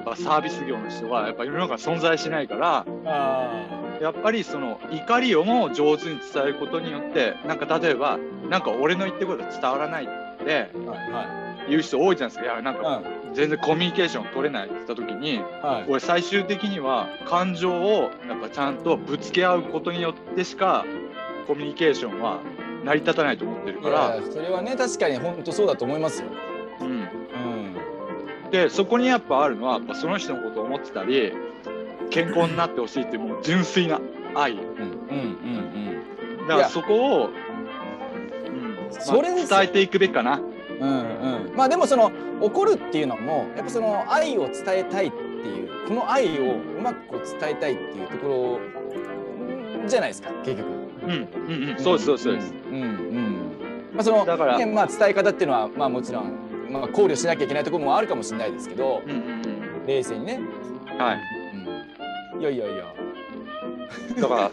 っぱサービス業の人がやっぱ世の中存在しないから、やっぱりその怒りをも上手に伝えることによって、なんか例えばなんか俺の言ってることが伝わらないって言う人多いじゃないですか。いやなんか全然コミュニケーション取れないって言った時に、俺最終的には感情をなんかちゃんとぶつけ合うことによってしかコミュニケーションは成り立たないと思ってるから。いやそれはね、確かに本当そうだと思いますよ。うんうん、でそこにやっぱあるのは、やっぱその人のことを思ってたり健康になってほしいっていうもう純粋な愛、うんうんうんうん、だからそこを、伝えていくべきかな。うんうん、まあでもその怒るっていうのもやっぱその愛を伝えたいっていう、この愛をうまくこう伝えたいっていうところじゃないですか結局。うんうんうん、そうですそうです。うんうん。まあそのだから、ね、まあ、伝え方っていうのはまあもちろん、まあ、考慮しなきゃいけないところもあるかもしれないですけど、うんうんうん、冷静にね。はい。うん、いやいやいや。だから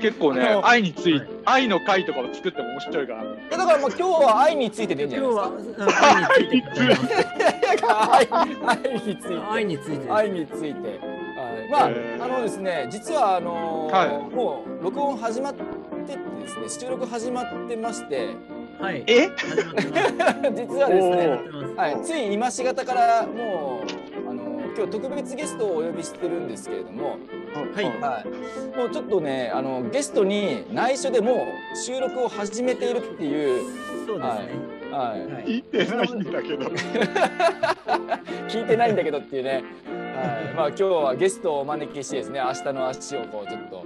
結構ね愛について、はい、愛の回とかを作っても面白いから。だからもう今日は愛についてでいいんじゃないですか。愛について。愛について。愛について。まあ、あのですね、実ははい、もう録音始まっててですね、収録始まってまして、はい、始まってます実はですね、はい、つい今しがたからもう今日特別ゲストをお呼びしてるんですけれども、はいはい、もうちょっとねゲストに内緒でもう収録を始めているっていう。そうですね、はいはい、聞いてないんだけど聞いてないんだけどっていうねはい、まあ今日はゲストをお招きしてですね、明日の足をこうちょっと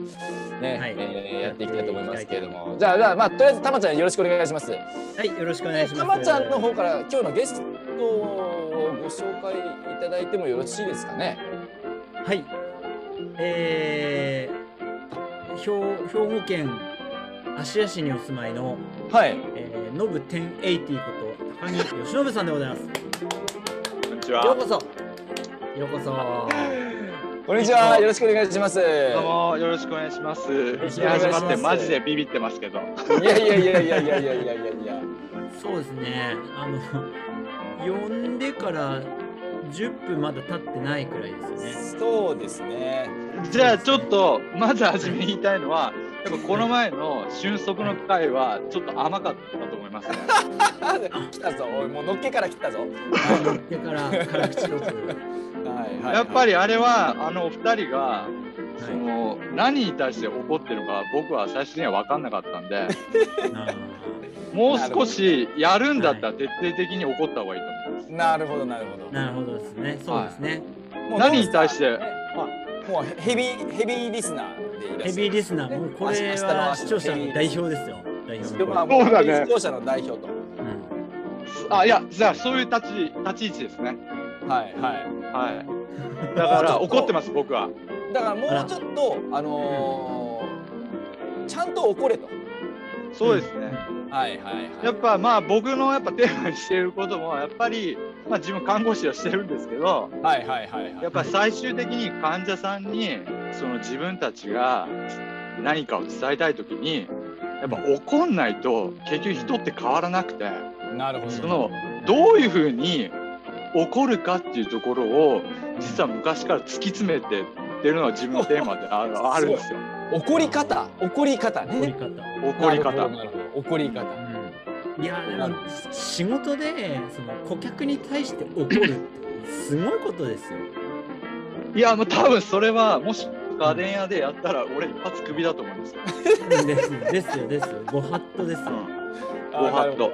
ね、はい、やっていきたいと思いますけれども、じゃあまあとりあえずたまちゃんよろしくお願いします。はい、よろしくお願いします。たまちゃんの方から今日のゲストをご紹介いただいてもよろしいですかね。はい、兵庫県芦屋市にお住まいのノブ1080こと高木義信さんでございます。こんにちは。ようこそこんにちは、よろしくお願いします。どうもよろしくお願いします。いや始まってマジでビビってますけどいやそうですね、呼んでから10分まだ経ってないくらいですよね。そうですね。じゃあちょっとまず初めに言いたいのはやっぱこの前の俊足の回はちょっと甘かったと思いますね来たぞ、おいもうのっけから来たぞのっけから辛口ロスやっぱりあれはお二人がその何に対して怒ってるのか僕は最初には分かんなかったんでもう少しやるんだったら徹底的に怒った方がいいと思います。なるほどなるほどなるほどですね。そうですね、はい、何に対してもうヘビーリスナーでいらっしゃる。ヘビーリスナー、もうこれは視聴者の代表ですよ。代表の視聴者の代表と、うん、あいやじゃあそういう立ち位置ですね。はいはいはい、だから怒ってます僕は。だからもうちょっとちゃんと怒れと。そうですね、うん、はいはいはい、やっぱまあ僕のやっぱテーマにしていることもやっぱり、まあ、自分看護師はしてるんですけど、はいはいはいはい、やっぱ最終的に患者さんにその自分たちが何かを伝えたい時にやっぱ怒んないと結局人って変わらなくて、なるほど、そのどういうふうに怒るかっていうところを実は昔から突き詰めてっていうのが自分のテーマであるんですよ。怒り方ね。怒り方、うん、いやでも仕事でその顧客に対して怒るってすごいことですよいやもう多分それはもし家電屋でやったら俺一発首だと思うんですよですよご法度ですよ、ご法度。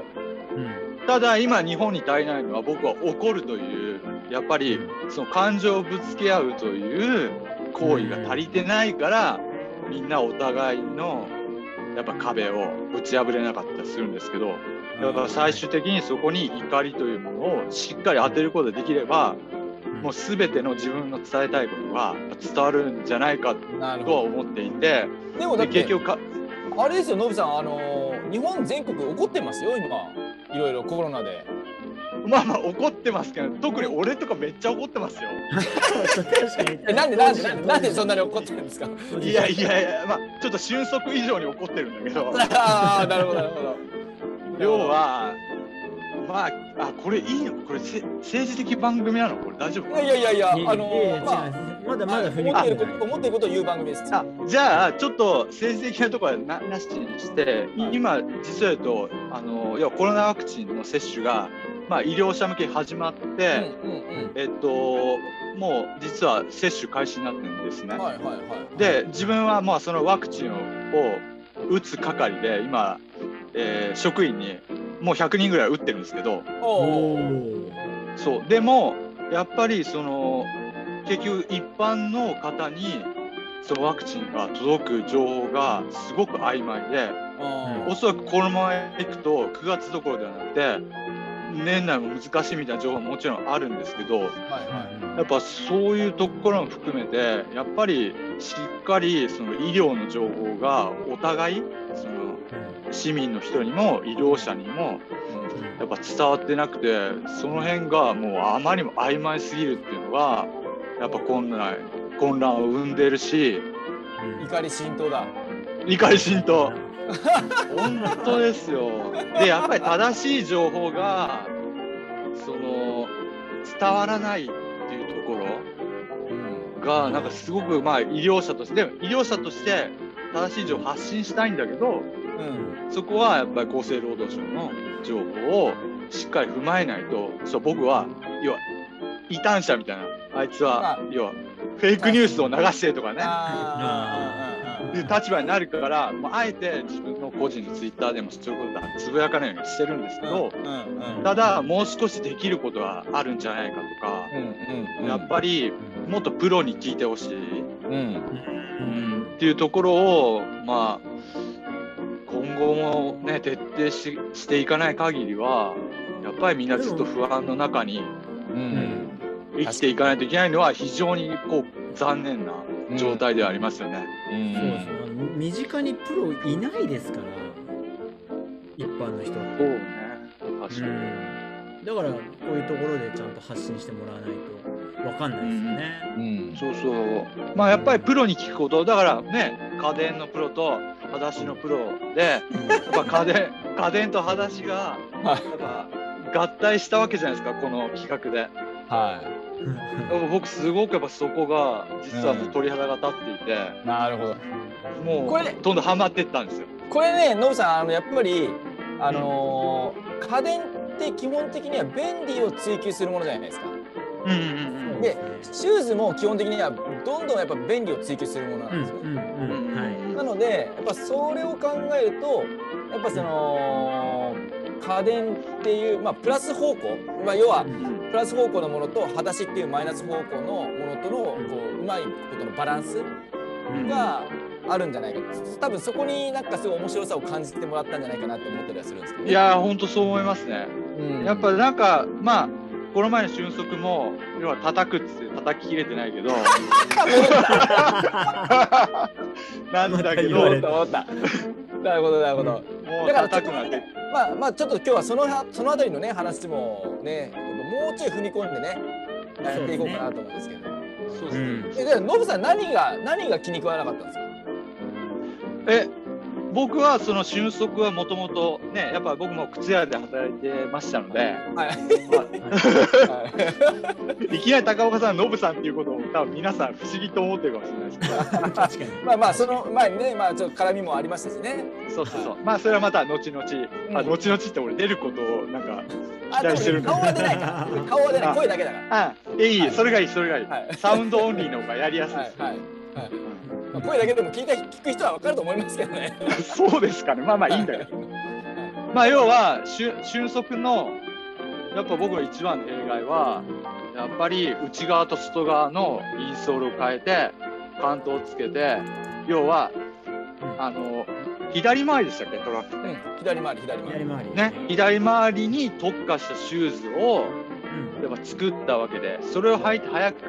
ただ今日本に足りないのは僕は怒るというやっぱりその感情をぶつけ合うという行為が足りてないからみんなお互いのやっぱ壁を打ち破れなかったりするんですけど、だから最終的にそこに怒りというものをしっかり当てることができればもう全ての自分の伝えたいことが伝わるんじゃないかとは思っていて。でもだって結局あれですよノブさん、日本全国怒ってますよ今いろいろコロナで。まあ怒ってますけど、特に俺とかめっちゃ怒ってますよなんでそんなに怒ってるんですかいや、まあ、ちょっと俊足以上に怒ってるんだけどなるほど要はまあ、あ、これいいの、これ政治的番組なの、これ大丈夫？いやいやいや、まだまだ踏み込んでる、思ってることを言う番組です。じゃあちょっと政治的なところはなしにして、はい、今実は言うと要はコロナワクチンの接種が、まあ、医療者向けに始まって、もう実は接種開始になってるんですね。で、自分はまあそのワクチンを打つ係で今、職員にもう100人ぐらい打ってるんですけど、そうでもやっぱりその結局一般の方にそのワクチンが届く情報がすごく曖昧で、おそらくこのままいくと9月どころではなくて年内も難しいみたいな情報ももちろんあるんですけど、やっぱそういうところも含めてやっぱりしっかりその医療の情報がお互いその市民の人にも医療者にもやっぱ伝わってなくて、その辺がもうあまりにも曖昧すぎるっていうのがやっぱ混乱を生んでるし、怒り浸透だ、怒り浸透本当ですよ。でやっぱり正しい情報がその伝わらないっていうところがなんかすごく、まあ医療者としてでも医療者として正しい情報を発信したいんだけど、そこはやっぱり厚生労働省の情報をしっかり踏まえないと、そう僕は要は異端者みたいな、あいつは要はフェイクニュースを流してるとかね。いう立場になるから、まあ、あえて自分の個人のツイッターでもそういうことはつぶやかないようにしてるんですけど、ただもう少しできることはあるんじゃないかとか、やっぱりもっとプロに聞いてほしい、っていうところを、まあ、今後も、ね、徹底していかない限りはやっぱりみんなずっと不安の中に、生きていかないといけないのは非常にこう残念な状態ではありますよね。身近にプロいないですから一般の人は。そうね、確かに。だからこういうところでちゃんと発信してもらわないと分かんないですよね。そうそう、まあやっぱりプロに聞くこと、だからね、家電のプロと裸足のプロで、やっぱ家電と裸足がやっぱ合体したわけじゃないですか、この企画で。はい。僕すごくやっぱそこが実は鳥肌が立っていて、なるほど、もうこれどんどんハマってったんですよ。これね、ノブさん、やっぱり家電って基本的には便利を追求するものじゃないですか。でシューズも基本的にはどんどんやっぱ便利を追求するものなんですよ。なのでやっぱそれを考えるとやっぱその家電っていう、まあ、プラス方向、まあ、要はプラス方向のものと裸足っていうマイナス方向のものとのこううまいことのバランスがあるんじゃないか、多分そこになんかすごい面白さを感じてもらったんじゃないかなって思ったりはするんですけど、ね、いやーほんとそう思いますね。やっぱなんかまあこの前の俊足も要は叩くっつって叩ききれてないけどなんだけどなるほどなるほど。だから叩くなって。まあちょっと今日はその辺りのね話もねもうちょい踏み込んでねやっていこうかなと思うんですけど。そうですね。じゃあノブさん何が気に食わなかったんですか。僕はその俊足はもともとね、やっぱ僕も靴屋で働いてましたので、いきなり高岡さんノブさんっていうことを多分皆さん不思議と思ってるかもしれないですけど確かにまあその前にね、まあちょっと絡みもありましたしね。そうそうそう、まあそれはまた後々、後々って俺出ることをなんか期待してるんだけど、顔は出ないから顔は出ない、声だけだから。いい、それがいい、それがいい、サウンドオンリーの方がやりやすいです。声だけでも聞く人は分かると思いますけどねそうですかね、まあまあいいんだけどまあ要は俊足のやっぱ僕の一番の弊害はやっぱり内側と外側のインソールを変えてカントをつけて、要は左回りでしたっけ、トラックって、左回りね、左回りに特化したシューズをやっぱ作ったわけで、それを履いて早く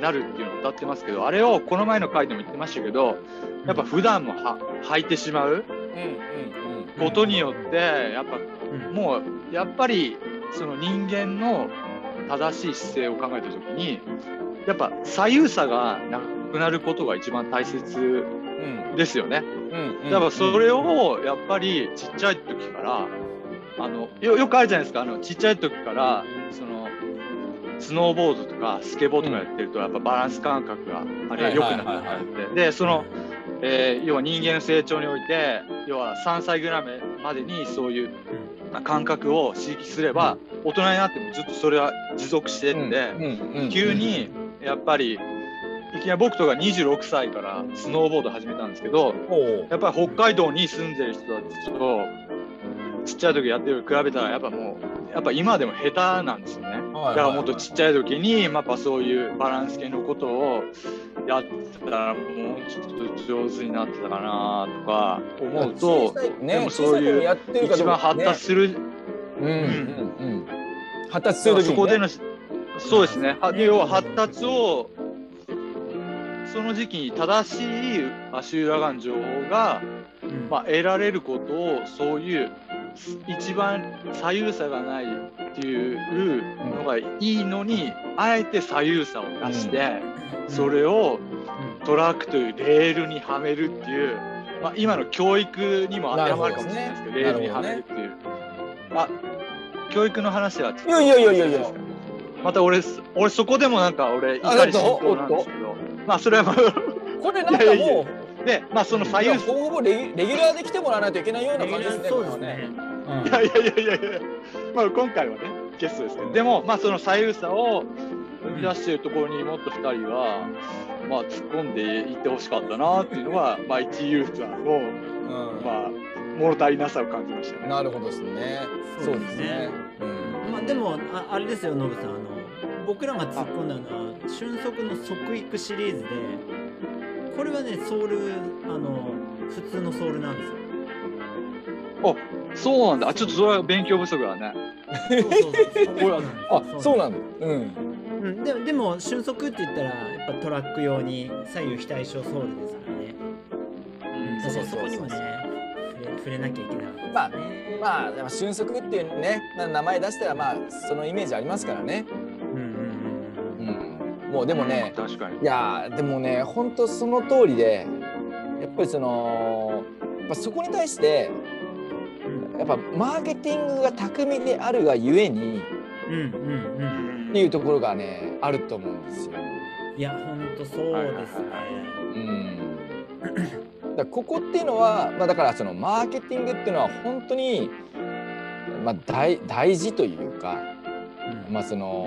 なるっていうのを歌ってますけど、あれをこの前の回でも言ってましたけど、やっぱ普段も履いてしまうことによってやっぱもうやっぱりその人間の正しい姿勢を考えた時にやっぱ左右差がなくなることが一番大切ですよね。だからそれをやっぱりちっちゃい時からよくあるじゃないですか、ちっちゃい時からそのスノーボードとかスケボーとかやってると、やっぱバランス感覚があれは良くなって、でその、要は人間の成長において、要は3歳ぐらいまでにそういう感覚を刺激すれば、大人になってもずっとそれは持続してって、急にやっぱりいきなり僕とか26歳からスノーボード始めたんですけど、やっぱり北海道に住んでる人たちとちっちゃい時やってるのに比べたら、やっぱもうやっぱ今でも下手なんですよね。だからもっとちっちゃい時にやっぱそういうバランス系のことをやってたらもうちょっと上手になってたかなとか思うと、でもそういう一番発達する、発達する時ね、そうですね、要は発達をその時期に正しい足裏がん情報が、得られることを、そういう一番左右差がないっていうのがいいのに、あえて左右差を出してそれをトラックというレールにはめるっていう、今の教育にも当てはまるかもしれないですけど、レールにはめるっていう、教育の話はちょっとまた俺そこでもなんか怒り心頭なんですけど、それはこれなんかもうで、その左右ほぼレギュラーで来てもらわないといけないような感じですね。そうですね。いやいやいやいや、今回はねゲストですけど、でもその左右差を生み出しているところにもっと2人は突っ込んでいってほしかったなっていうのが一ユーザーの物足りなさを感じましたね。なるほどですね。そうですね。でもあれですよ、ノブさん、僕らが突っ込んだのは瞬足の速育シリーズで。これはね、ソール、普通のソールなんですよ。あ、そうなんだ。ちょっとそれは勉強不足だね。あ、そうなんだ。うん。でも、瞬足って言ったら、やっぱトラック用に左右非対称ソールですからね。うん、そこにもね、触れなきゃいけない。まあ、瞬足っていうね、名前出したら、そのイメージありますからね。もうでもね、いやでもね、本当その通りで、やっぱりそこに対してやっぱマーケティングが巧みであるがゆえにっていうところがねあると思うんですよ。いや本当そうですね。だここっていうのは、だからそのマーケティングっていうのは本当に大事というか、その。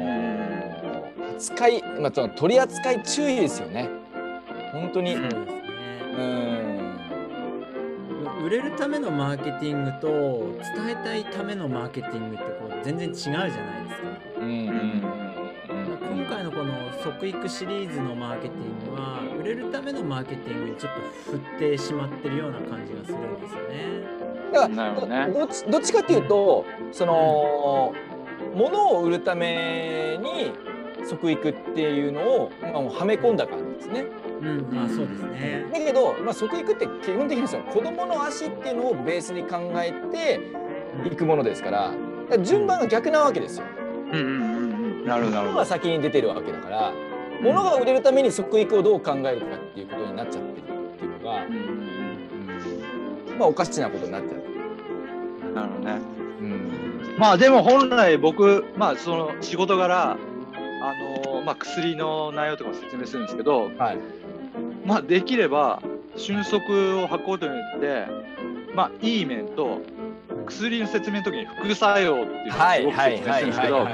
取り扱い注意ですよね。本当に。売れるためのマーケティングと伝えたいためのマーケティングって全然違うじゃないですか。今回のこの即育シリーズのマーケティングは売れるためのマーケティングにちょっと振ってしまってるような感じがするんですよね。どっちかっていうと、その物を売るために即育っていうのを、はめ込んだ感じですね。そうですね。だけど、即育って基本的に子供の足っていうのをベースに考えていくものですから、順番が逆なわけですよ。物が先に出てるわけだから、物が売れるために即育をどう考えるかっていうことになっちゃってるっていうのが、おかしなことになっちゃう。なるほどね。でも本来僕、その仕事柄。薬の内容とか説明するんですけど、できれば瞬足を履くことによって、いい面と薬の説明の時に副作用っていうのをすごく説明するんですけど、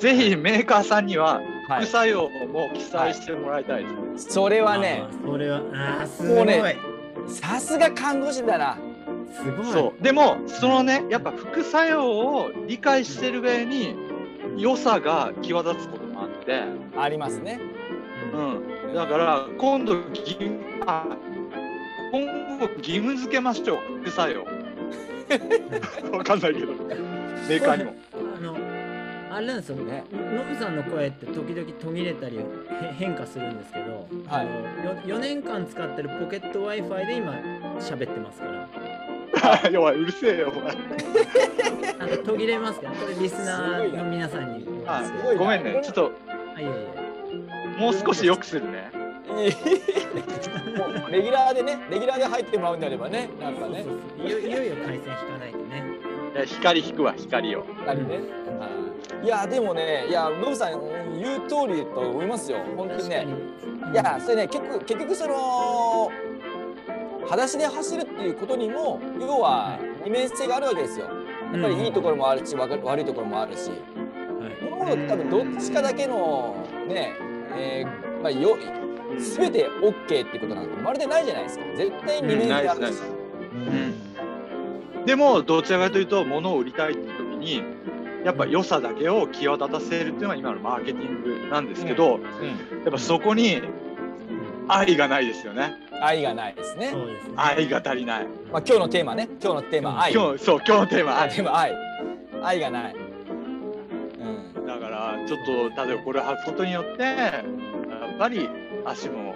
ぜひメーカーさんには副作用も記載してもらいたいです、それはね。すごい、さすが看護師だな。すごい。そうでもそのね、やっぱ副作用を理解してる上に良さが際立つこともあって。ありますね。だから今後義務付けましょう、副作用。わかんないけど。メーカーにも。あれなんですよね。ノブさんの声って時々途切れたり変化するんですけど、4年間使ってるポケット Wi-Fi で今喋ってますから。弱い、うるせえよお前。途切れますから、これリスナーの皆さんに。ごめんね、ちょっともう少し良くするね。レギュラーで入ってもらうんであればね、なんかね、いよいよ回線引かないとね。光引くわ、光を。光ね。いやでもね、いやノブさん言う通りと思いますよ。本当にね。いやそれね、結局その裸足で走るっていうことにも要は二面性があるわけですよ。やっぱりいいところもあるし、悪いところもあるし。もう多分どっちかだけのね、まあよ全て OK ってことなんてまるでないじゃないですか。絶対に二面性があるし。でもどちらかというと物を売りたいって時にやっぱ良さだけを際立たせるっていうのは今のマーケティングなんですけど、やっぱそこに愛がないですよね。愛がないですね。愛が足りない。まあ今日のテーマね。今日のテーマ愛。そう今日のテーマ愛。でも愛がない。だからちょっと例えばこれを履くことによってやっぱり足も。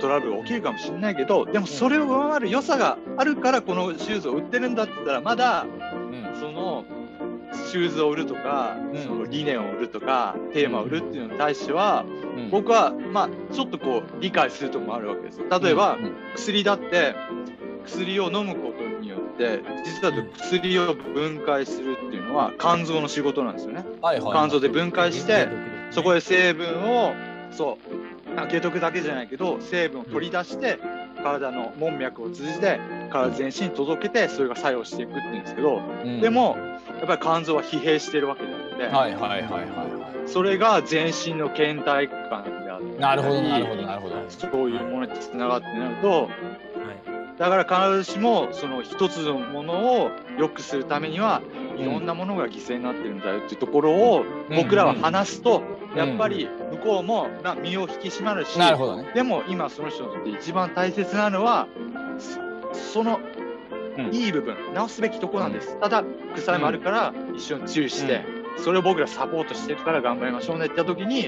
トラブル起きるかもしれないけど、でもそれを上回る良さがあるからこのシューズを売ってるんだって言ったら、まだそのシューズを売るとか、その理念を売るとかテーマを売るっていうのに対しては、僕はまあちょっとこう理解するとこもあるわけです。例えば薬だって薬を飲むことによって実は薬を分解するっていうのは肝臓の仕事なんですよね。肝臓で分解してそこで成分を開けとくだけじゃないけど成分を取り出して体の門脈を通じて体全身に届けてそれが作用していくっていうんですけど、でもやっぱり肝臓は疲弊してるわけなので、それが全身の倦怠感であってなるほどなるほどなるほどそういうものにつながってなると、だから必ずしもその一つのものを良くするためにはいろんなものが犠牲になってるんだよっていうところを僕らは話すとやっぱり向こうも身を引き締まるし、でも今その人にとって一番大切なのはそのいい部分、直すべきとこなんです。ただ副作用もあるから一緒に注意してそれを僕らサポートしてるから頑張りましょうねって言った時に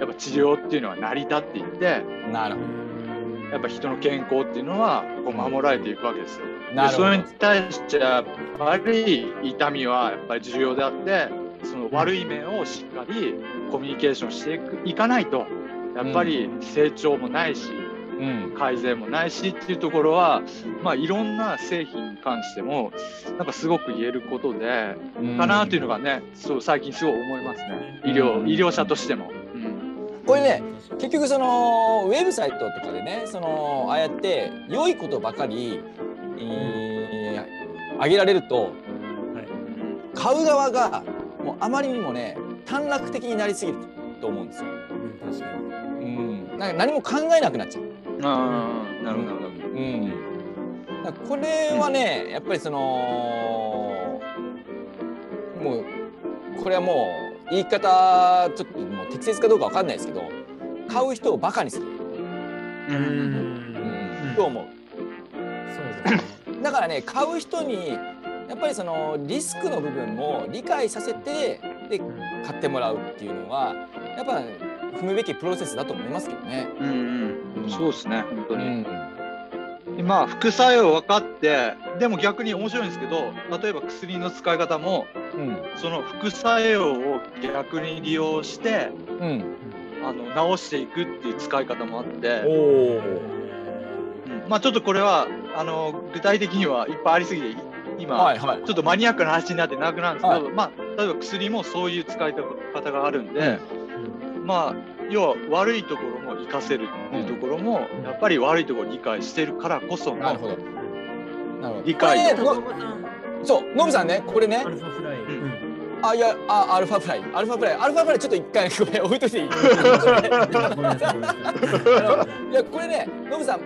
やっぱ治療っていうのは成り立っていって、やっぱ人の健康っていうのはこう守られていくわけですよ。それに対してやっぱり痛みはやっぱり重要であって、その悪い面をしっかりコミュニケーションしていかないとやっぱり成長もないし、改善もないしっていうところは、まあいろんな製品に関してもなんかすごく言えることでかなというのがね、そう最近すごい思いますね。医療者としても。これね、結局そのウェブサイトとかでね、そのああやって良いことばかりあげられると、買う側がもうあまりにもね短絡的になりすぎると思うんですよ。確かに。なんか何も考えなくなっちゃう。なるほどなるほど。だからこれはね、やっぱりそのもうこれはもう言い方ちょっともう適切かどうかわかんないですけど、買う人をバカにする。と思う。そうですね。だからね、買う人にやっぱりそのリスクの部分も理解させてで買ってもらうっていうのはやっぱ踏むべきプロセスだと思いますけどね。そうですね。本当に。今副作用分かって、でも逆に面白いんですけど、例えば薬の使い方も、その副作用を逆に利用して、治していくっていう使い方もあって。まあちょっとこれは具体的にはいっぱいありすぎて。今ちょっとマニアックな話になってなくなるんですけど、まあ例えば薬もそういう使い方があるんで、まあ要は悪いところも活かせるっていうところもやっぱり悪いところを理解してるからこその理解。そうノブさんね、これねアルファフライ、あいやアルファフライちょっと一回ごめん置いといていい？いやこれねノブさん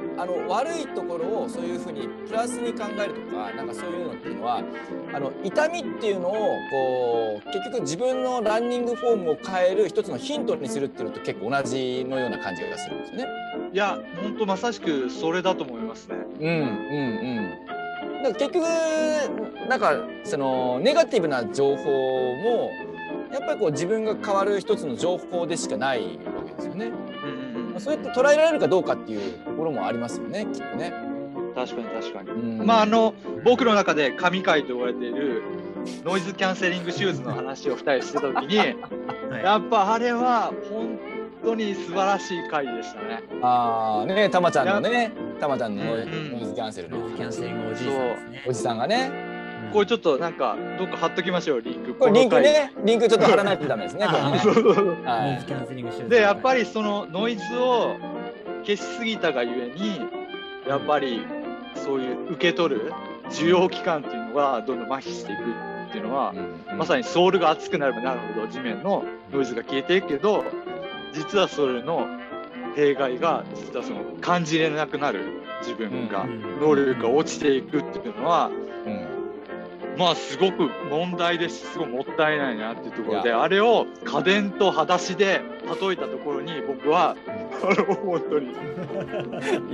悪いところをそういうふうにプラスに考えるとかなんかそういうのっていうのは痛みっていうのをこう結局自分のランニングフォームを変える一つのヒントにするっていうのと結構同じのような感じがするんですよね。いや本当まさしくそれだと思いますね。結局なんかそのネガティブな情報もやっぱりこう自分が変わる一つの情報でしかないわけですよね。そうやって捉えられるかどうかっていうところもありますよね、きっとね。確かに確かに。まあ僕の中で神回と言われているノイズキャンセリングシューズの話を2人してた時に、やっぱあれは本当に素晴らしい回でしたね。ああね、たまちゃんのね。たまちゃんのノイズキャンセルのおじさんがね、これちょっとなんかどっか貼っときましょう、リンク。これリンクね、リンクちょっと貼らないとダメですね。でやっぱりそのノイズを消しすぎたがゆえにやっぱりそういう受け取る需要期間っていうのがどんどん麻痺していくっていうのは、まさにソールが熱くなればなるほど地面のノイズが消えていくけど、実はそれの弊害が実はその感じれなくなる自分が能力が落ちていくっていうのは、まあすごく問題ですし、すごいもったいないなっていうところで、あれを家電と裸足で例えたところに僕は本当に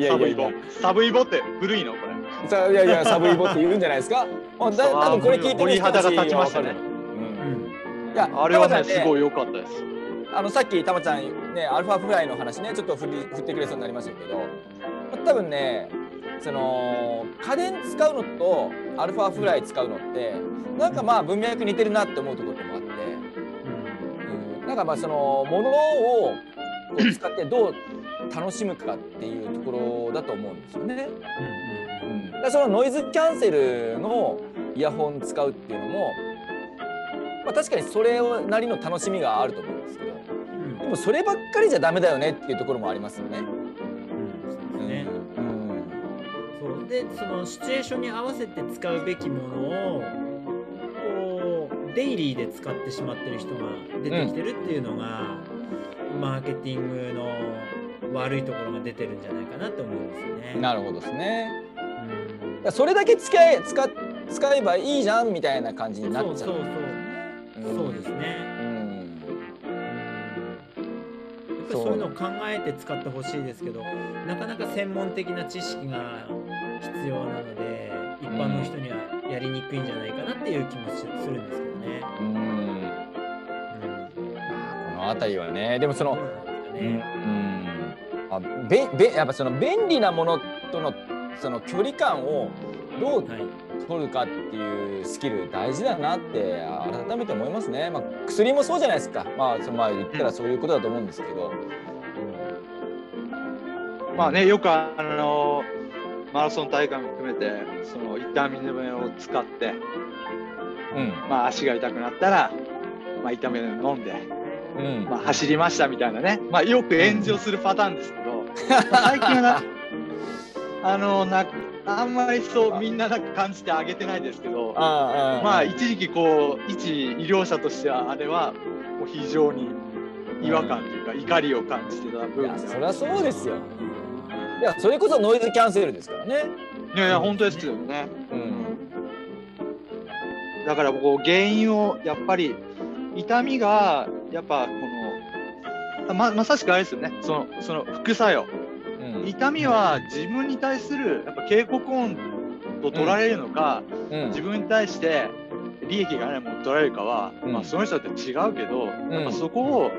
サブイボ、サブイボって古いのこれ、いやいやサブイボって言うんじゃないですか。多分これ聞いてる人たちが分かる。あれはねすごい良かったです。さっきたまちゃんね、アルファフライの話ねちょっと振ってくれそうになりましたけど、多分ねその家電使うのとアルファフライ使うのってなんかまあ文脈似てるなって思うところでもあって、なんかまあそのものを使ってどう楽しむかっていうところだと思うんですよね。だからそのノイズキャンセルのイヤホン使うっていうのも、まあ、確かにそれなりの楽しみがあると思うんですけど、でもそればっかりじゃダメだよねっていうところもありますよね。でそのシチュエーションに合わせて使うべきものをこうデイリーで使ってしまってる人が出てきてるっていうのが、マーケティングの悪いところが出てるんじゃないかなと思うんですよね。なるほどですね。それだけ使えばいいじゃんみたいな感じになっちゃう。そうですね。やっぱりそういうのを考えて使ってほしいですけど、なかなか専門的な知識が必要なので一般の人にはやりにくいんじゃないかなっていう気もするんですけどね。この辺りはね、でもそのやっぱその便利なものとのその距離感をどう取るかっていうスキル大事だなって改めて思いますね。まあ、薬もそうじゃないですか。まあそのまあ言ったらそういうことだと思うんですけど、まあね、よくマラソン大会も含めてその痛み止めを使って、まあ、足が痛くなったら、まあ、痛み止めを飲んで、まあ、走りましたみたいなね、まあ、よく炎上するパターンですけど、最近はあんまりそうみんななんか感じてあげてないですけど、まあ、一時期こう一医療者としてはあれはもう非常に違和感というか怒りを感じてた部分がある。そりゃそうですよ。いや、それこそノイズキャンセルですからね。いやいや本当ですよね。だからこう原因をやっぱり痛みがやっぱこの まさしくあれですよね。その副作用、痛みは自分に対するやっぱ警告音と取られるのか、自分に対して利益がないものを取られるかは、まあその人だって違うけど、やっぱそこを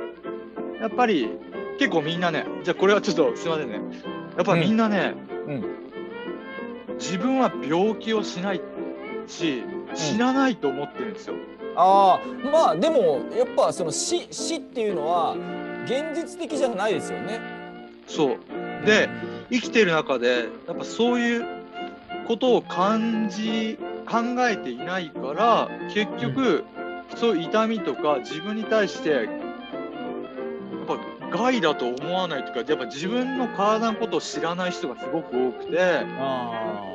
やっぱり結構みんなね、じゃあこれはちょっとすいませんね。やっぱみんなね、自分は病気をしないし死なないと思ってるんですよ。まあでもやっぱその死っていうのは現実的じゃないですよね。そうで生きてる中でやっぱそういうことを考えていないから結局、そういう痛みとか自分に対してやっぱ害だと思わないというか、やっぱ自分の体のことを知らない人がすごく多くて、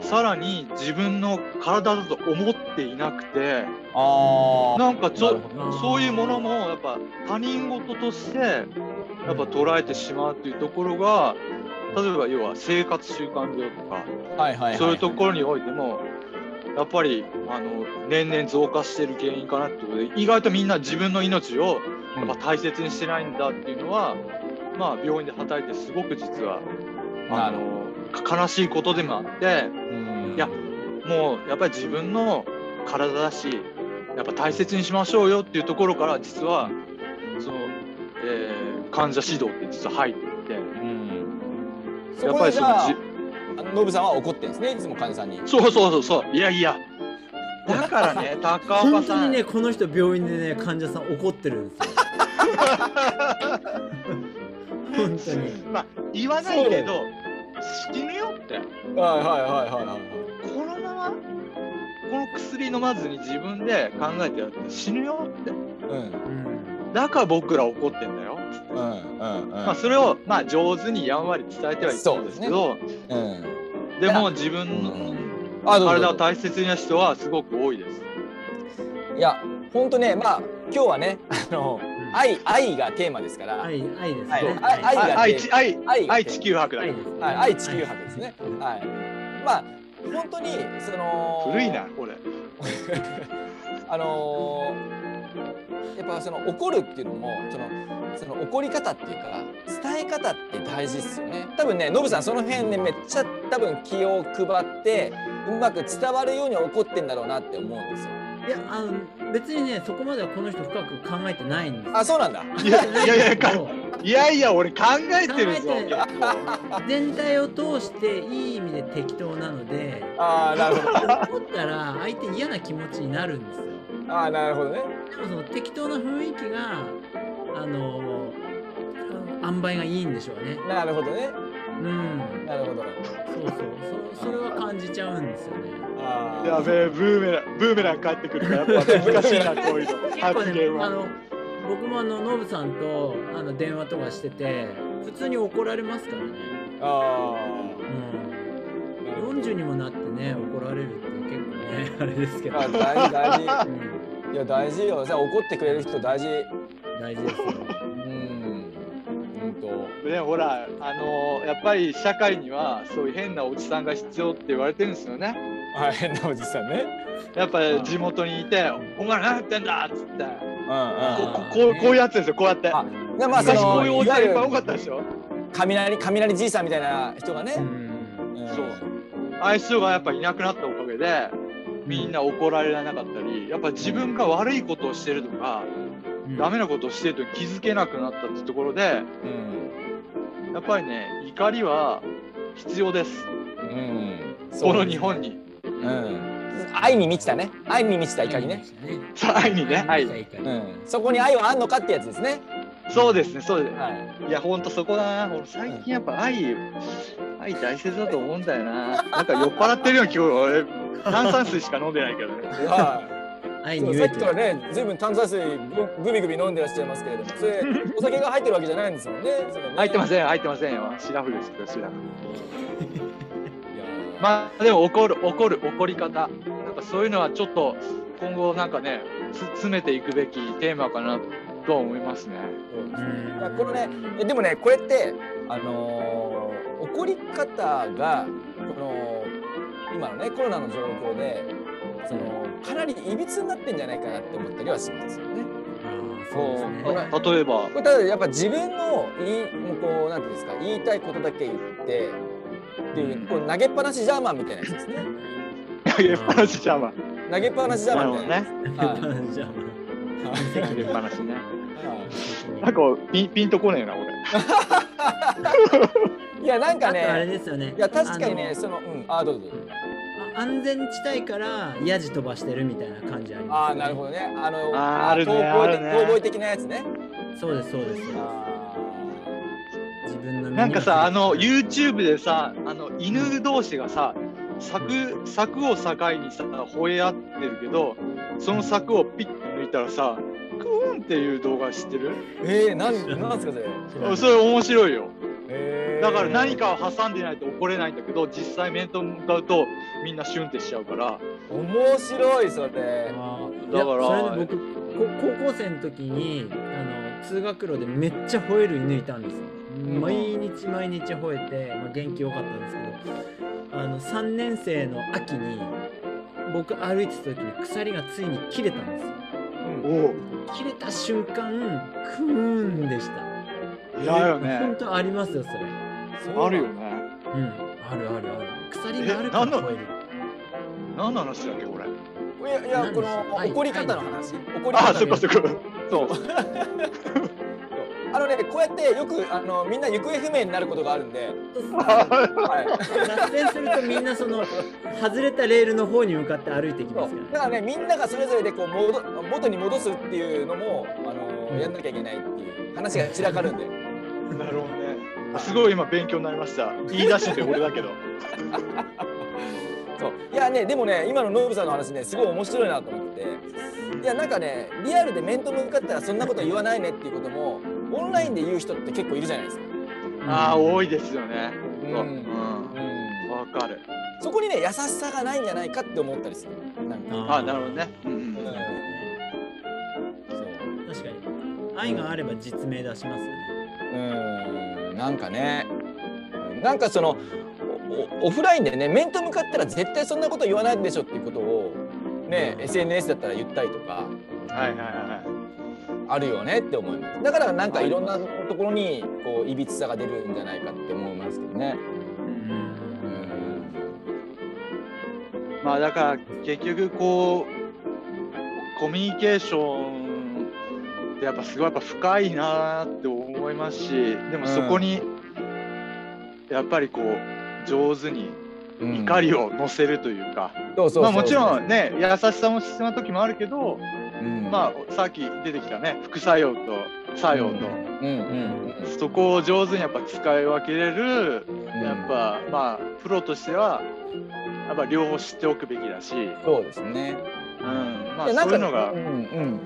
さらに自分の体だと思っていなくて、なんかそういうものもやっぱ他人事としてやっぱ捉えてしまうというところが、例えば要は生活習慣病とかそういうところにおいてもやっぱり年々増加している原因かなってことで、意外とみんな自分の命をやっぱ大切にしてないんだっていうのは、まあ病院で働いてすごく実は悲しいことでもあって、いやもうやっぱり自分の体だしやっぱ大切にしましょうよっていうところから、実はその患者指導って実は入っていて、やっぱりそのノブさんは怒ってるんですね、いつも患者さんに。そうそうそうそう、いやいや。だからね、高岡さん本当にね、この人病院でね、患者さん怒ってるんですよ。本当に。まあ言わないけど、死ぬよって。はいはいはいはい。このままこの薬飲まずに自分で考えてやると死ぬよって、うん、だから僕ら怒ってんだよって、うんうんまあ、それをまあ上手にやんわり伝えてはいったんですけど、ねうん、でも自分の体を大切な人はすごく多いです。いや本当ね、まあ今日はね愛がテーマですから愛ですね、愛地球博だね、はい、愛地球博ですね、はい、まあ本当にその古いなこれやっぱその怒るっていうのもその怒り方っていうか伝え方って大事ですよね。多分ねノブさんその辺ねめっちゃ多分気を配ってうまく伝わるように怒ってんだろうなって思うんですよ。いや別にねそこまではこの人深く考えてないんです。あ、そうなんだ。いや俺考えてるぞ。全体を通していい意味で適当なので、あーなるほど。怒ったら相手嫌な気持ちになるんですよ。あーなるほどね。でもその適当な雰囲気が塩梅がいいんでしょうね。なるほどね。うん。なるほど。そうそれは感じちゃうんですよね。やべえブーメラン帰ってくるからやっぱ難しいなこういうの発言は。僕もノブさんと電話とかしてて普通に怒られますからね。ああ、うん、40にもなってね怒られるって結構ねあれですけど。大事、うん、いや大事よ。さ怒ってくれる人大事ですよ。ね、ほらやっぱり社会にはそういう変なおじさんが必要って言われてるんですよね。はい、変なおじさんね。やっぱり地元にいてお前何やってんだっつってこういうやつですよ。こうやってあまあそのこういうおじさんいっぱい多かったでしょ。雷じいさんみたいな人がね、そうああいう人がやっぱいなくなったおかげでみんな怒られなかったり、やっぱ自分が悪いことをしてるとかダメなことをしてると気づけなくなったってところで、やっぱりね怒りは必要です、この日本に。愛に満ちたね、愛に満ちた怒りね、愛にね、そこに愛はあんのかってやつですね。そうですね、そうです。いやほんとそこだな。最近やっぱ愛大切だと思うんだよな。なんか酔っ払ってるような気分。炭酸水しか飲んでないけどね。さっきからね随分炭酸水グビグビ飲んでらっしゃいますけれども、それお酒が入ってるわけじゃないんですもんね。入ってませんよ。シラフですけどシラフ。まあでも怒り方、やっぱそういうのはちょっと今後なんかね詰めていくべきテーマかなとは思いますね。このねでもねこれって怒り方がこの今のねコロナの状況でかなりいびつになってんじゃないかなって思ったりはしますよね。例えばこれやっぱ自分のこうなんていうんですか言いたいことだけ言って。っていうこう投げっぱなしジャーマンみたいなやつですね。投げっぱなしジャーマン。投げっぱなしジャーマンみたいなやつ。投げっぱなしね。なんかピンとこねえな俺。いやなんかね。あれですよね。いや確かにねそのあどうぞ。安全地帯からヤジ飛ばしてるみたいな感じあります。あなるほどね。遠吠え的なやつね。そうですそうです。なんかさYouTube でさ犬同士がさ柵を境にさ吠え合ってるけどその柵をピッと抜いたらさクーンっていう動画知ってる？なんすかそれ？それ面白いよ。だから何かを挟んでないと怒れないんだけど実際面と向かうとみんなシュンってしちゃうから面白いそれ。だからそれで僕高校生の時に通学路でめっちゃ吠える犬いたんですよ。毎日吠えて、まあ、元気良かったんですけど3年生の秋に僕歩いてた時に鎖がついに切れたんですよ。切れた瞬間クーンでした。本当ありますよそれ。あるよね。ある鎖があるから吠える。何の話だっけこれ。いやこの怒り方の話。ああそっか。こうやってよくみんな行方不明になることがあるんで脱線するとみんなその外れたレールの方に向かって歩いていきますから、だからねみんながそれぞれでこう元に戻すっていうのもやんなきゃいけないっていう話が散らかるんで。なるほどね。すごい今勉強になりました。言い出して俺だけどそういやね、でもね今のノブさんの話ねすごい面白いなと思って、いやなんかねリアルで面と向かったらそんなこと言わないねっていうこともオンラインで言う人って結構いるじゃないですか。ああ、多いですよね。わかる。そこにね優しさがないんじゃないかって思ったりする。なんかあ、なるほどね。確かに愛があれば実名出しますよね。なんかね、なんかそのオフラインでね面と向かったら絶対そんなこと言わないでしょっていうことをね、SNS だったら言ったりとか、はいはいはい、あるよねって思います。だからなんかいろんなところにこういびつさが出るんじゃないかって思いますけどね。まあだから結局こうコミュニケーションってやっぱすごいやっぱ深いなって思いますし、でもそこにやっぱりこう上手に怒りを乗せるというか、まあもちろんね優しさも必要な時もあるけど、まあさっき出てきたね副作用と作用と、そこを上手にやっぱ使い分けれる、やっぱまあプロとしてはやっぱ両方知っておくべきだし、そうですね。まあそういうのが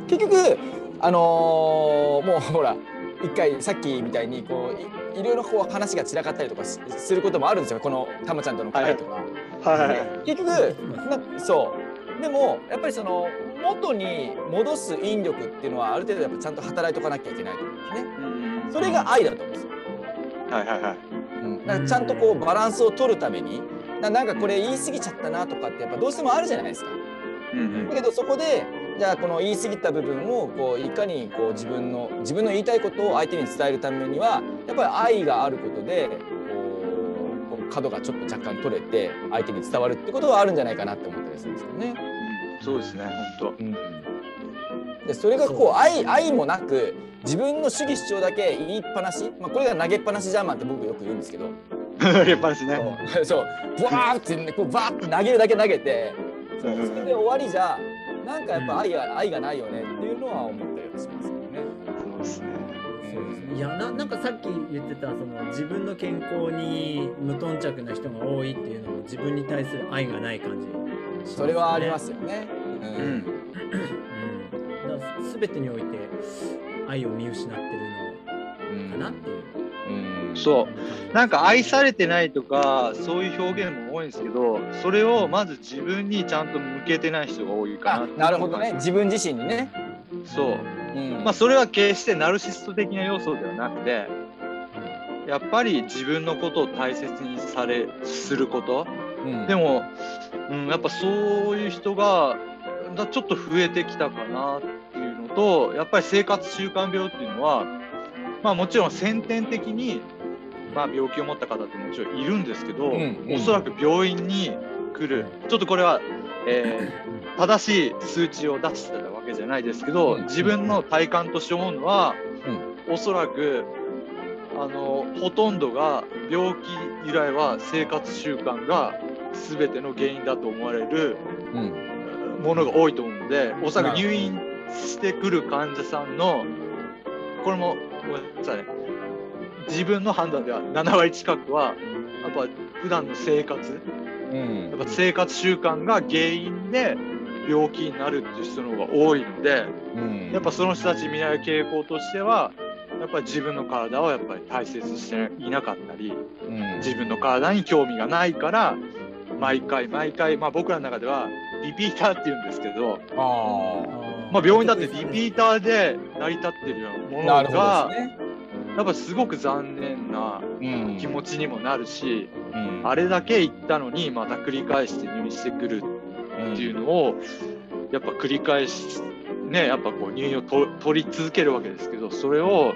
結局もうほら一回さっきみたいにこういろいろこう話が散らかったりとかすることもあるんですよ、このたまちゃんとの会とか。結局そうでもやっぱりその元に戻す引力っていうのはある程度やっぱちゃんと働いとかなきゃいけないと思うんですね。それが愛だと思うんですよ。はいはいはい。だからちゃんとこうバランスを取るためになんかこれ言い過ぎちゃったなとかってやっぱどうしてもあるじゃないですか。だけどそこでじゃあこの言い過ぎた部分をこういかにこう自分の言いたいことを相手に伝えるためにはやっぱり愛があることでこう角がちょっと若干取れて相手に伝わるってことはあるんじゃないかなって思ったりするんですよね。そうですね、本当。でそれがこう愛もなく自分の主義主張だけ言いっぱなし、まあ、これが投げっぱなしジャーマンって僕よく言うんですけど投げっぱなしね、そうブワーって、ね、こうバーって投げるだけ投げてそれで終わりじゃなんかやっぱ愛がないよねっていうのは思ったりはしますよね。そうですね。いやなんかさっき言ってたその自分の健康に無頓着な人が多いっていうのも自分に対する愛がない感じ、それはありますよね。だから全てにおいて愛を見失ってるのかなっていう。そうなんか愛されてないとかそういう表現も多いんですけど、それをまず自分にちゃんと向けてない人が多いかな。なるほどね、自分自身にね。そう、まあそれは決してナルシスト的な要素ではなくて、やっぱり自分のことを大切にすること。でも、やっぱそういう人がちょっと増えてきたかなっていうのと、やっぱり生活習慣病っていうのは、まあ、もちろん先天的に、まあ、病気を持った方ってもちろんいるんですけど、おそらく病院に来る、ちょっとこれは、正しい数値を出してたわけじゃないですけど、自分の体感として思うのは、おそらくほとんどが病気由来は生活習慣が全ての原因だと思われるものが多いと思うので、おそらく入院してくる患者さんのこれもごめんなさい、自分の判断では7割近くはやっぱ普段の生活、やっぱ生活習慣が原因で病気になるっていう人の方が多いので、やっぱその人たち見習う傾向としては。やっぱり自分の体をやっぱり大切にしていなかったり、自分の体に興味がないから毎回、まあ、僕らの中ではリピーターっていうんですけど、まあ、病院だってリピーターで成り立ってるようなものが、やっぱすごく残念な気持ちにもなるし、あれだけ行ったのにまた繰り返して入院してくるっていうのをやっぱ繰り返して。ね、やっぱこう入院を取り続けるわけですけど、それを、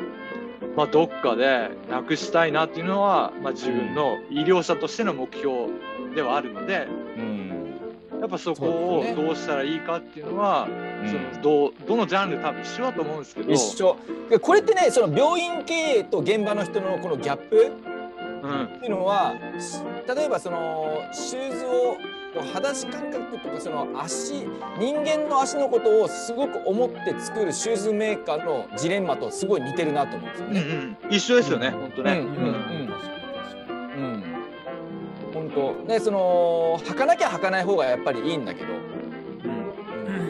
まあ、どっかでなくしたいなっていうのは、まあ、自分の医療者としての目標ではあるので、やっぱそこをどうしたらいいかっていうのは、どのジャンル多分一緒だと思うんですけど、一緒。これってね、その病院経営と現場の人のこのギャップっていうのは、例えばそのシューズを裸足感覚とか、その人間の足のことをすごく思って作るシューズメーカーのジレンマとすごい似てるなと思うんですよね。一緒ですよね、本当ね。本ね、その履かなきゃ履かない方がやっぱりいいんだけど、う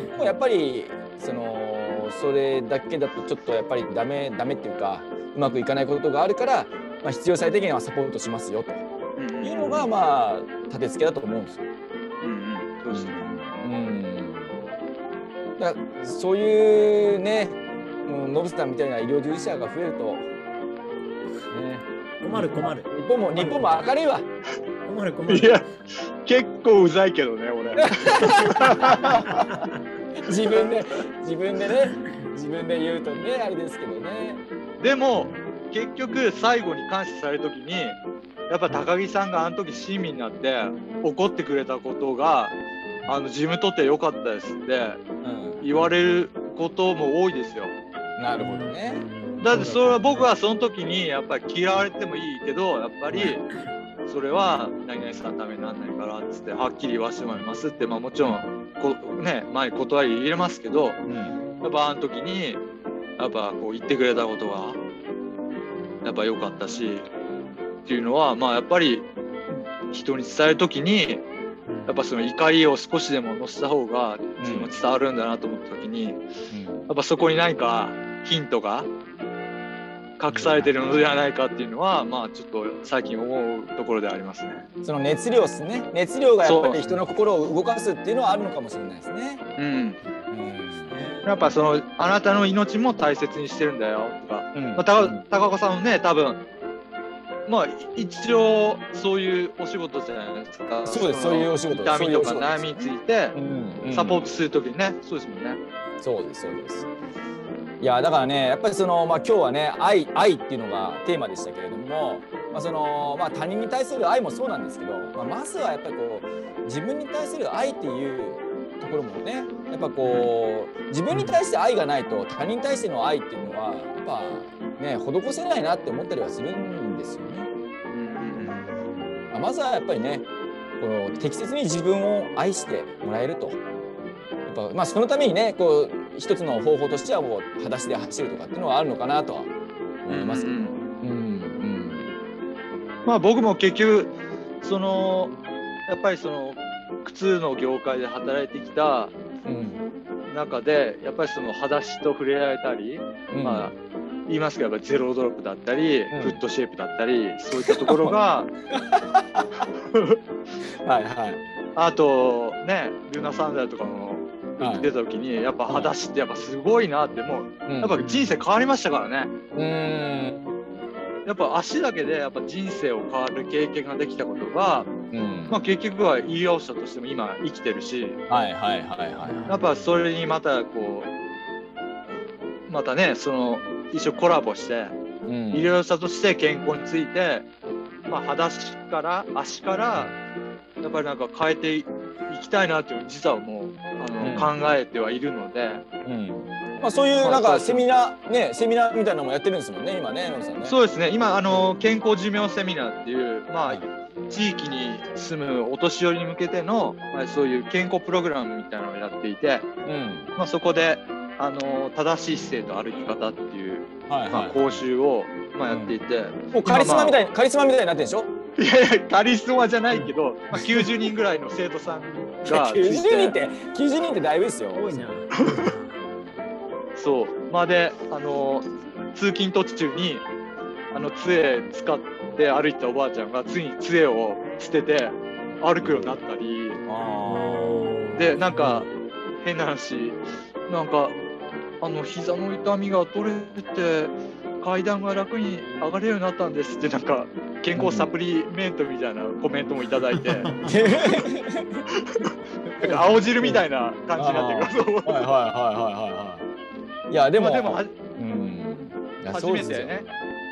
ん、でもやっぱりそのそれだけだとちょっとやっぱりダメっていうかうまくいかないことがあるから、まあ、必要最低限はサポートしますよというのがまあ立て付けだと思うんですよ。だからそういうねノブさんみたいな医療従事者が増えると、ね、困る日本も明るいわ。困るいや結構うざいけどね俺自分で言うとねあれですけどね。でも結局最後に監視される時にやっぱ高木さんがあの時親身になって怒ってくれたことが自分とってよかったですって言われることも多いですよ。なるほどね。だってそれは僕はその時にやっぱり嫌われてもいいけどやっぱりそれは何々さんのためにならないからっつってはっきり言わせてもらいますって、まあ、もちろんね前断り入れますけど、うん、やっぱあの時にやっぱこう言ってくれたことがやっぱ良かったしっていうのはまあやっぱり人に伝える時にやっぱその怒りを少しでも乗せた方が自分も伝わるんだなと思った時に、うん、やっぱそこに何かヒントが隠されてるのではないかっていうのはまあちょっと最近思うところでありますね。その熱量ですね。熱量がやっぱり人の心を動かすっていうのはあるのかもしれないですね。うん。やっぱそのあなたの命も大切にしてるんだよとか、うんまあ、高岡さんもね多分まあ一応そういうお仕事じゃないですか。そうです。そういうお仕事。痛みとか悩みについてサポートするときにね、そうですもんね。そうですそうです。いやだからねやっぱりその、まあ、今日はね愛っていうのがテーマでしたけれども、まあそのまあ、他人に対する愛もそうなんですけど、まあ、まずはやっぱりこう自分に対する愛っていうところもねやっぱこう自分に対して愛がないと他人に対しての愛っていうのはやっぱね施せないなって思ったりはするんですよね。まずはやっぱりねこの適切に自分を愛してもらえると。まあ、そのためにねこう一つの方法としてはもう裸足で走るとかっていうのはあるのかなとは思いますけど、まあ僕も結局そのやっぱりその靴の業界で働いてきた中で、うん、やっぱりその裸足と触れられたり、うん、まあ言いますけどやっぱゼロドロップだったり、うん、フットシェイプだったりそういったところがはい、はい、あとねルナサンダルとかも出た時にやっぱ裸足ってやっぱすごいなってもうやっぱ人生変わりましたからね。やっぱ足だけでやっぱ人生を変わる経験ができたことが、まあ結局は言い合わせたとしても今生きてるし、やっぱそれにまたこうまたねその一緒コラボして医療者として健康について、まあ裸足から足からやっぱりなんか変えていきたいなっていう実はもう考えてはいるので、まあそういうなんかセミナーみたいなのもやってるんですもんね今ね。そうですね。今健康寿命セミナーっていうまあ地域に住むお年寄りに向けてのそういう健康プログラムみたいなのをやっていて、まあそこで正しい姿勢と歩き方っていう講習をまあやっていて、もうカリスマみたいになってるでしょ。いやいやカリスマじゃないけど、まあ90人ぐらいの生徒さんが90人ってだいぶですよ。多いな。そうまあ、で通勤途中に杖使って歩いたおばあちゃんがついに杖を捨てて歩くようになったり、でなんか変な話なんか膝の痛みが取れて階段が楽に上がれるようになったんですってなんか。健康サプリメントみたいなコメントもいただいて、青汁みたいな感じになってるからそう。はい。いやでも初めてね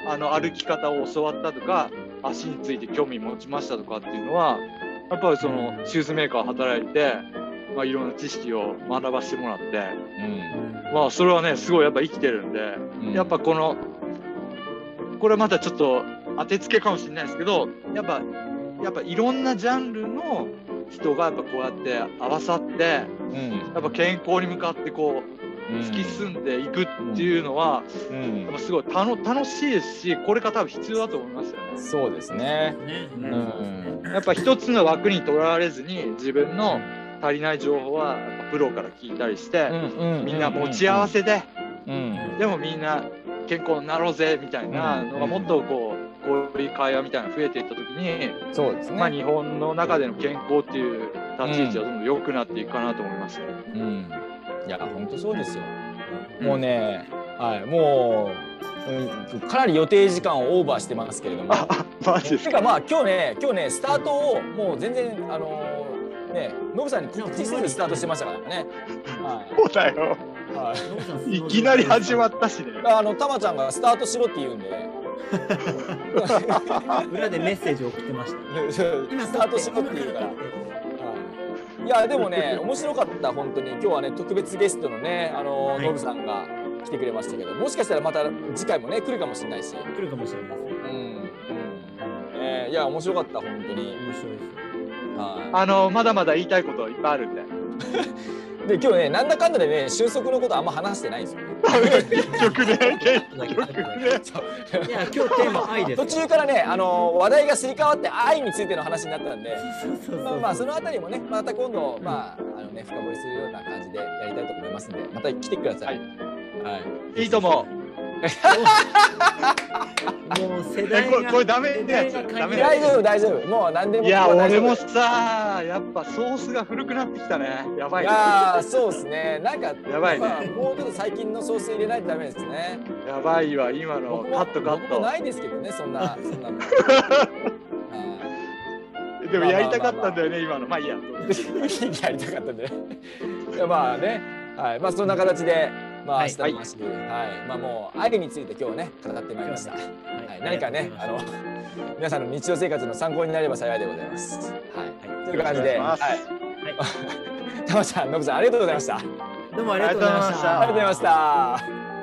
歩き方を教わったとか足について興味持ちましたとかっていうのはやっぱりそのシューズメーカー働いてまあいろんな知識を学ばせてもらって、まあそれはねすごいやっぱ生きてるんで、やっぱこれまたちょっと当てつけかもしれないですけどやっぱいろんなジャンルの人がやっぱこうやって合わさって、やっぱ健康に向かってこう突き進んでいくっていうのは、やっぱすごい楽しいですし、これから多分必要だと思いますよね。そうですね、やっぱ一つの枠にとらわれずに、自分の足りない情報はプロから聞いたりして、みんな持ち合わせで、でもみんな健康になろうぜみたいなのがもっとこういう会話みたいなのが増えていった時に、そうですね、まあ、日本の中での健康っていう立ち位置はどんどん良くなっていくかなと思いますね。いや本当そうですよ。もうね、はい、もうかなり予定時間をオーバーしてますけれども。マジですか。てかまあ今日ねスタートをもう全然ノブさんに告知せずスタートしてましたからね。そうだよ。いきなり始まったしね。たまちゃんがスタートしろって言うんで。裏でメッセージ送ってました。今スタートしろって言うから。いやでもね面白かった本当に。今日はね特別ゲストのねノブさんが来てくれましたけど、もしかしたらまた次回もね来るかもしれないし。来るかもしれません。いや面白かった本当に。面白いです。まだまだ言いたいこといっぱいあるんで。で今日ねなんだかんだでね収束のことあんま話してないんですよ。結局ね。いや今日テーマ愛です。途中からね話題がすり替わって愛についての話になったんで、まあそのあたりもねまた今度深掘りするような感じでやりたいと思いますんで、また来てください。いいとも。もう世代がこれダメなやつ。大丈夫もう何でも。いや俺もさやっぱソースが古くなってきたね。やばい。ああそうですね。なんかやばいね。もうちょっと最近のソース入れないとダメですね。やばいわ今のカット。ないですけどねそんな。でもやりたかったんだよね今の。まあいいや。やりたかったね。いやまあねはいまあそんな形で。まあ明日の話で、まあもう愛について今日ね語ってまいりました。何かね皆さんの日常生活の参考になれば幸いでございます。という感じで、たまちゃん、のぶさんありがとうございました。どうもありがとうございました。ありがとうございました。